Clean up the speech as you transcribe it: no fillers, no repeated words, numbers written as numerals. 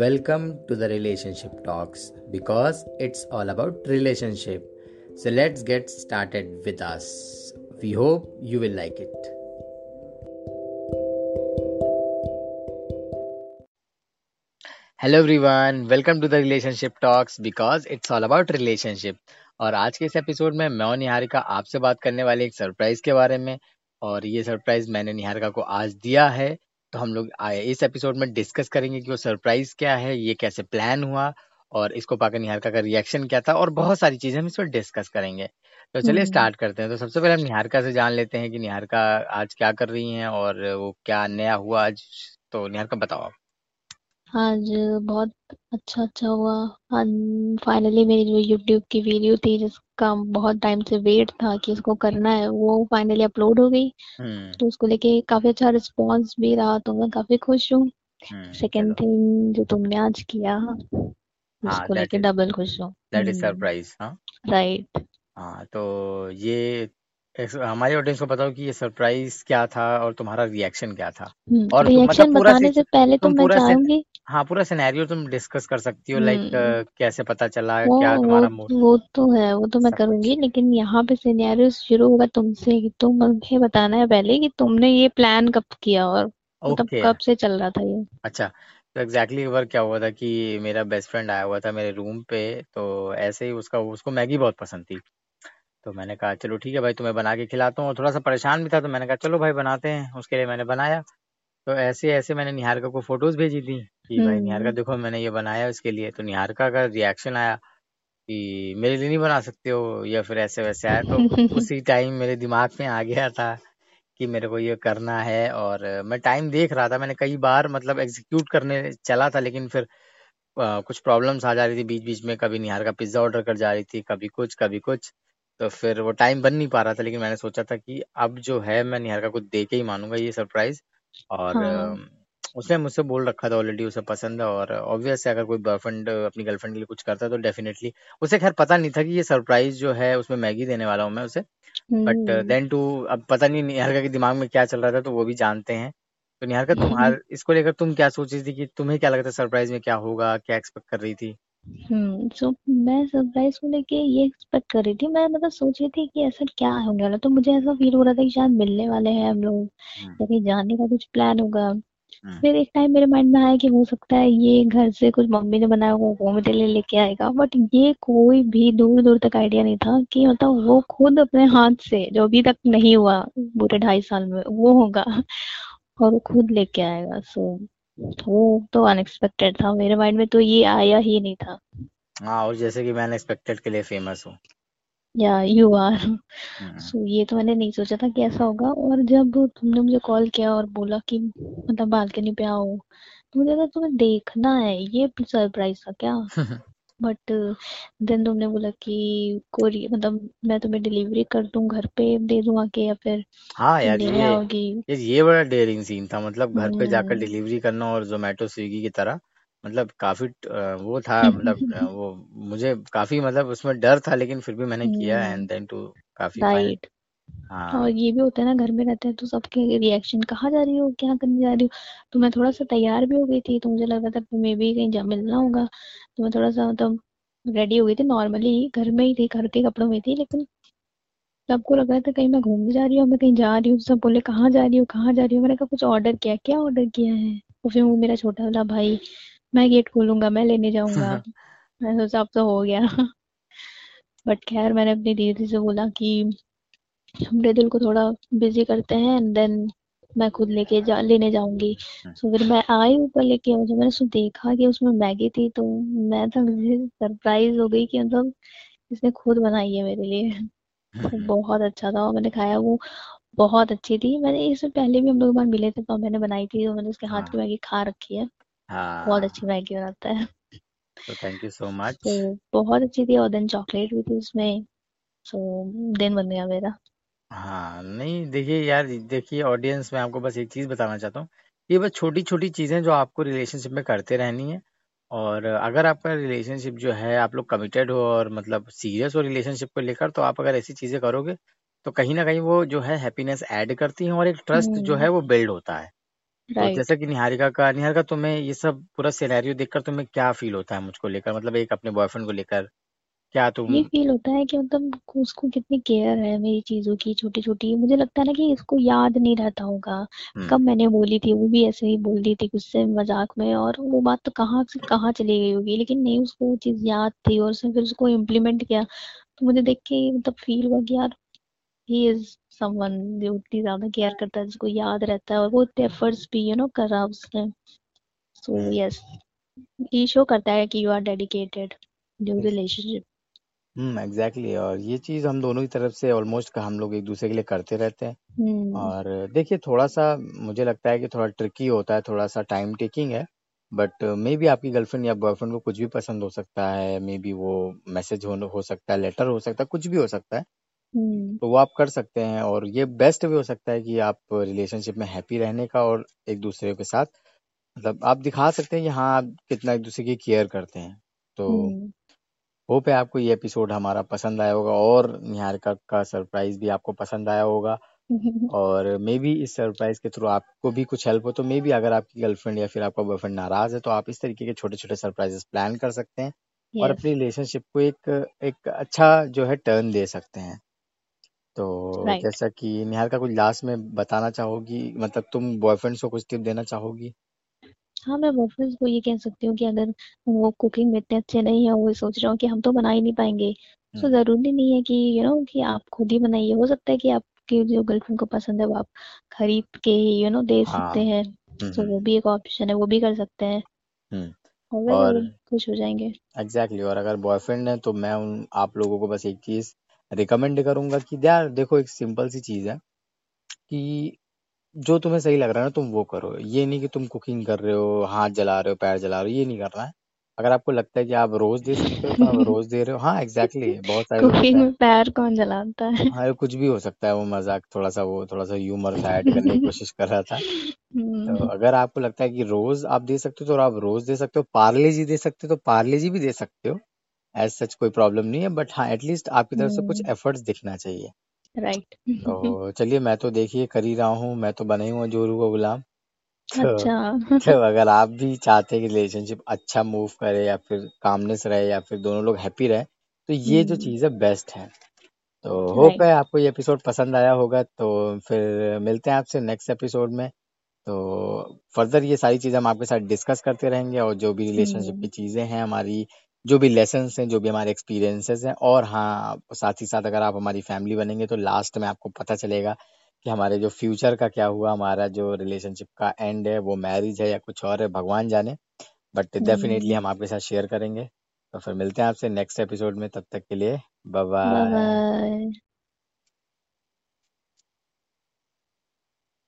Welcome to the Relationship Talks, because it's all about relationship. So let's get started with us. We hope you will like it. Hello everyone, welcome to the Relationship Talks, because it's all about relationship. और आज के इस episode में मैं और निहारिका आपसे बात करने वाली एक सरप्राइज के बारे में, और ये सरप्राइज मैंने निहारिका को आज दिया है। तो हम लोग इस एपिसोड में डिस्कस करेंगे कि वो सरप्राइज क्या है, ये कैसे प्लान हुआ और इसको पाकर निहारिका का रिएक्शन क्या था, और बहुत सारी चीजें हम इसमें डिस्कस करेंगे। तो चलिए स्टार्ट करते हैं। तो सबसे पहले हम निहारिका से जान लेते हैं कि निहारिका आज क्या कर रही हैं और वो क्या नया हुआ आज। तो निहारिका बताओ आप। आज बहुत अच्छा हुआ। फाइनली मेरी जो यूट्यूब की वीडियो थी, जिसका बहुत टाइम से वेट था कि उसको करना है, वो फाइनली अपलोड हो गई। तो उसको लेके काफी अच्छा रिस्पांस भी रहा, तो मैं काफी खुश हूँ। सेकंड थिंग जो तुमने आज किया, उसको लेके डबल खुश हूँ। That is surprise. हाँ राइट। हाँ, तो ये हमारे ऑडियंस को बताओ कि ये सरप्राइज क्या था और तुम्हारा रिएक्शन क्या था। और रिएक्शन मतलब बताने से पहले तो मैं चाहूंगी, हाँ, पूरा सिनेरियो तुम डिस्कस कर सकती हो, लाइक कैसे पता चला, क्या तुम्हारा मूड। वो तो मैं करूंगी, लेकिन यहाँ पे सिनेरियो शुरू होगा तुमसे कि तुम मुझे बताना है पहले कि तुमने ये प्लान कब किया और मतलब कब से चल रहा था ये। अच्छा, तो एग्जैक्टली एक बार क्या हुआ था कि मेरा बेस्ट फ्रेंड आया हुआ था मेरे रूम पे, तो ऐसे ही उसको मैगी बहुत पसंद थी। तो मैंने कहा चलो ठीक है भाई, तुम्हें बना के खिलाता हूँ। और थोड़ा सा परेशान भी था, तो मैंने कहा चलो भाई बनाते हैं। उसके लिए मैंने बनाया। तो ऐसे ऐसे मैंने निहारिका को फोटोज भेजी थी कि भाई निहारिका देखो मैंने ये बनाया उसके लिए। तो निहारिका का रिएक्शन आया कि मेरे लिए नहीं बना सकते हो, या फिर ऐसे वैसे आया। तो उसी टाइम मेरे दिमाग में आ गया था कि मेरे को ये करना है, और मैं टाइम देख रहा था। मैंने कई बार मतलब एग्जीक्यूट करने चला था, लेकिन फिर कुछ प्रॉब्लम्स आ जा रही थी बीच बीच में। कभी निहारिका पिज्जा ऑर्डर कर जा रही थी, कभी कुछ। तो फिर वो टाइम बन नहीं पा रहा था, लेकिन मैंने सोचा था कि अब जो है मैं निहारिका को दे के ही मानूंगा ये सरप्राइज। और उसने मुझसे बोल रखा था ऑलरेडी उसे पसंद है, और ऑब्वियस अगर कोई बॉयफ्रेंड अपनी गर्लफ्रेंड के लिए कुछ करता है तो डेफिनेटली उसे, खैर पता नहीं था कि ये सरप्राइज जो है उसमें मैगी देने वाला हूँ मैं उसे। बट देन टू, अब पता नहीं निहारिका के दिमाग में क्या चल रहा था, तो वो भी जानते हैं। तो निहारिका इसको लेकर तुम क्या सोच रही थी, कि तुम्हें क्या लगता है सरप्राइज में क्या होगा, क्या एक्सपेक्ट कर रही थी? तो मैं सरप्राइज को लेके ये एक्सपेक्ट कर रही थी, मैं मतलब सोच रही थी कि ऐसा क्या होने वाला। तो मुझे ऐसा फील हो रहा था कि शायद मिलने वाले हैं हम लोग, या कहीं जाने का कुछ प्लान होगा। फिर एक टाइम मेरे माइंड में आया कि हो सकता है ये घर से कुछ मम्मी ने बनाया होगा, वो मेरे लिए लेके आएगा। बट ये कोई भी दूर दूर तक आइडिया नहीं था कि मतलब वो खुद अपने हाथ से, जो अभी तक नहीं हुआ पूरे 2.5 साल में, वो होगा और वो खुद लेके आएगा। सो वो तो अनएक्सपेक्टेड था मेरे माइंड में, तो ये आया ही नहीं था। हाँ, और जैसे कि मैं अनएक्सपेक्टेड के लिए फेमस हूँ या यू आर, सो ये तो मैंने नहीं सोचा था कि ऐसा होगा। और जब तुमने मुझे कॉल किया और बोला कि मतलब बालकनी पे आओ, तो मुझे लगा तुम्हें देखना है, ये सरप्राइज था क्या। बट देन तुमने बोला कि कोरियर, मतलब मैं तुम्हें डिलीवरी कर दूं, घर पे दे दूं आके, या फिर हाँ यार ये बड़ा डेयरिंग सीन था। मतलब घर पे जाकर डिलीवरी करना, और जोमेटो स्विगी की तरह, मतलब काफी वो था। मतलब वो मुझे काफी मतलब उसमें डर था, लेकिन फिर भी मैंने किया। एंड देन टू काफी राइट। हाँ, और ये भी होता है ना, घर में रहते हैं तो सबके रिएक्शन, कहाँ जा रही हो, क्या करने जा रही हो। तो मैं थोड़ा सा तैयार भी हो गई थी, तो मुझे लग रहा था मे बी कहीं मिलना होगा, तो मैं थोड़ा सा मतलब रेडी हो गई थी। नॉर्मली घर में ही थी, घर के कपड़ों में थी, लेकिन सबको लग रहा था कहीं मैं घूमने जा रही हूँ, मैं कहीं जा रही हूँ। सब बोले कहाँ जा रही हो। मैंने कहा कुछ ऑर्डर किया। क्या ऑर्डर किया है? तो फिर वो मेरा छोटा वाला भाई, मैं गेट खोलूंगा, मैं लेने जाऊंगा। मैंने सोचा अब तो हो गया। बट खैर मैंने अपनी दीदी से बोला कि अपने दिल को थोड़ा बिजी करते हैं, एंड देन मैं खुद लेने जाऊंगी। सो फिर मैं आई ऊपर लेके, और जब मैंने उसको देखा कि उसमें मैगी थी, तो मैं तो सरप्राइज हो गई कि मतलब इसने खुद बनाई है मेरे लिए। तो बहुत अच्छा था, और मैंने खाया, वो बहुत अच्छी थी। मैंने इससे पहले भी हम लोग बार मिले थे तो मैंने बनाई थी, तो मैंने उसके हाथ की मैगी खा रखी है। बहुत अच्छी मैगी बनाता है, तो थैंक यू सो मच। बहुत अच्छी थी, और देन चॉकलेट भी थी उसमें, सो दिन बन गया मेरा। हाँ नहीं, देखिए यार, देखिए ऑडियंस, मैं आपको बस एक चीज बताना चाहता हूँ, ये बस छोटी छोटी चीजें जो आपको रिलेशनशिप में करते रहनी है। और अगर आपका रिलेशनशिप जो है, आप लोग कमिटेड हो और मतलब सीरियस हो रिलेशनशिप को लेकर, तो आप अगर ऐसी चीजें करोगे तो कहीं ना कहीं वो जो है हैप्पीनेस ऐड करती है, और एक ट्रस्ट जो है वो बिल्ड होता है। तो राइट जैसा कि निहारिका, तुम्हें ये सब पूरा सिनेरियो देखकर तुम्हें क्या फील होता है मुझको लेकर, मतलब एक अपने बॉयफ्रेंड को लेकर? क्या ये तुम फील होता है कि मतलब उसको कितनी केयर है मेरी चीजों की, छोटी छोटी। मुझे लगता है ना कि इसको याद नहीं रहता होगा कब हम्म मैंने बोली थी, वो भी ऐसे ही बोल दी थी गुस्से में, मजाक में, और वो बात तो कहाँ से कहाँ चली गई होगी, लेकिन नहीं, उसको वो चीज याद थी और उसने फिर उसको इम्प्लीमेंट किया। तो मुझे देख के मतलब फील हुआ कि यार ही इज समवन जो इतनी ज्यादा केयर करता है, जिसको याद रहता है, और वो इतने एफर्ट्स भी करा उसने। सो हम्म यस, ये शो करता है कि you are dedicated new relationship. Exactly. और ये चीज हम दोनों की तरफ से ऑलमोस्ट हम लोग एक दूसरे के लिए करते रहते हैं। हम्म और देखिए, थोड़ा सा मुझे लगता है कि थोड़ा ट्रिकी होता है, थोड़ा सा टाइम टेकिंग है, बट मे बी आपकी गर्लफ्रेंड या बॉयफ्रेंड को कुछ भी पसंद हो सकता है, मे बी वो मैसेज हो सकता है, लेटर हो सकता है, कुछ भी हो सकता है, हम्म तो वो आप कर सकते हैं। और ये बेस्ट भी हो सकता है कि आप रिलेशनशिप में हैप्पी रहने का, और एक दूसरे के साथ मतलब आप दिखा सकते हैं कि हाँ आप कितना एक दूसरे की केयर करते हैं। तो हम्म होप है आपको ये एपिसोड हमारा पसंद आया होगा, और निहारिका का सरप्राइज भी आपको पसंद आया होगा, और मे बी इस सरप्राइज के थ्रू आपको भी कुछ हेल्प हो। तो मे बी अगर आपकी गर्लफ्रेंड या फिर आपका बॉयफ्रेंड नाराज है, तो आप इस तरीके के छोटे छोटे सरप्राइजेस प्लान कर सकते हैं और यस अपनी रिलेशनशिप को एक एक अच्छा जो है टर्न दे सकते हैं। तो राइट। जैसा कि निहारिका, कुछ लास्ट में बताना चाहोगी, मतलब तुम बॉयफ्रेंड्स को कुछ टिप देना चाहोगी? हाँ, मैं बॉयफ्रेंड को ये कह सकती हूँ कि अगर वो कुकिंग में इतने अच्छे नहीं है, वो ये सोच रहा हूँ कि हम तो बना ही नहीं पाएंगे, सो हम्म जरूरी नहीं है कि कि आप खुद ही बनाइए। हो सकता है कि आपकी जो गर्लफ्रेंड को पसंद है वो आप खरीद के ही दे हाँ सकते हैं। हम्म सो हम्म वो भी एक ऑप्शन है, वो भी कर सकते हैं, हम्म होगा और वो खुश हो जाएंगे। एग्जैक्टली। और अगर बॉयफ्रेंड है तो मैं उन आप लोगों को बस एक चीज रिकमेंड करूंगा कि यार देखो, एक सिंपल सी चीज है कि जो तुम्हें सही लग रहा है ना तुम वो करो। ये नहीं कि तुम कुकिंग कर रहे हो, हाथ जला रहे हो, पैर जला रहे हो, ये नहीं करना है। अगर आपको लगता है कि आप रोज दे सकते हो तो आप रोज दे रहे हो। हाँ एग्जैक्टली, बहुत सारे लोग कुकिंग होते हैं, में पैर कौन जलाता है। हाँ ये कुछ भी हो सकता है। वो मजाक, थोड़ा सा ह्यूमर सा ऐड करने की कोशिश कर रहा था। तो हम्म अगर आपको लगता है कि रोज आप दे सकते हो तो आप रोज दे सकते हो। पार्ले जी दे सकते हो तो पार्ले जी भी दे सकते हो, एज सच कोई प्रॉब्लम नहीं है, बट हाँ एटलीस्ट आपकी तरफ से कुछ हम्म एफर्ट्स दिखना चाहिए। राइट। तो चलिए, मैं तो देखिए कर ही रहा हूँ, मैं तो बना ही हुआ जोरू का गुलाम। तो अच्छा। तो अगर आप भी चाहते हैं कि रिलेशनशिप अच्छा मूव करे, या फिर कामनेस रहे, या फिर दोनों लोग हैप्पी रहे, तो ये जो चीज़ है बेस्ट है। तो होप राइट, है आपको ये एपिसोड पसंद आया होगा। तो फिर मिलते हैं आपसे नेक्स्ट एपिसोड में। तो फर्दर ये सारी चीज़ हम आपके साथ डिस्कस करते रहेंगे, और जो भी रिलेशनशिप की हम्म चीज़ें हैं हमारी, जो भी लेसन्स हैं, जो भी हमारे एक्सपीरियंसेस हैं। और हाँ, साथ ही साथ अगर आप हमारी फैमिली बनेंगे तो लास्ट में आपको पता चलेगा कि हमारे जो फ्यूचर का क्या हुआ, हमारा जो रिलेशनशिप का एंड है वो मैरिज है या कुछ और है, भगवान जाने, बट डेफिनेटली हम आपके साथ शेयर करेंगे। तो फिर मिलते हैं आपसे नेक्स्ट एपिसोड में, तब तक के लिए बाय बाय। बाय।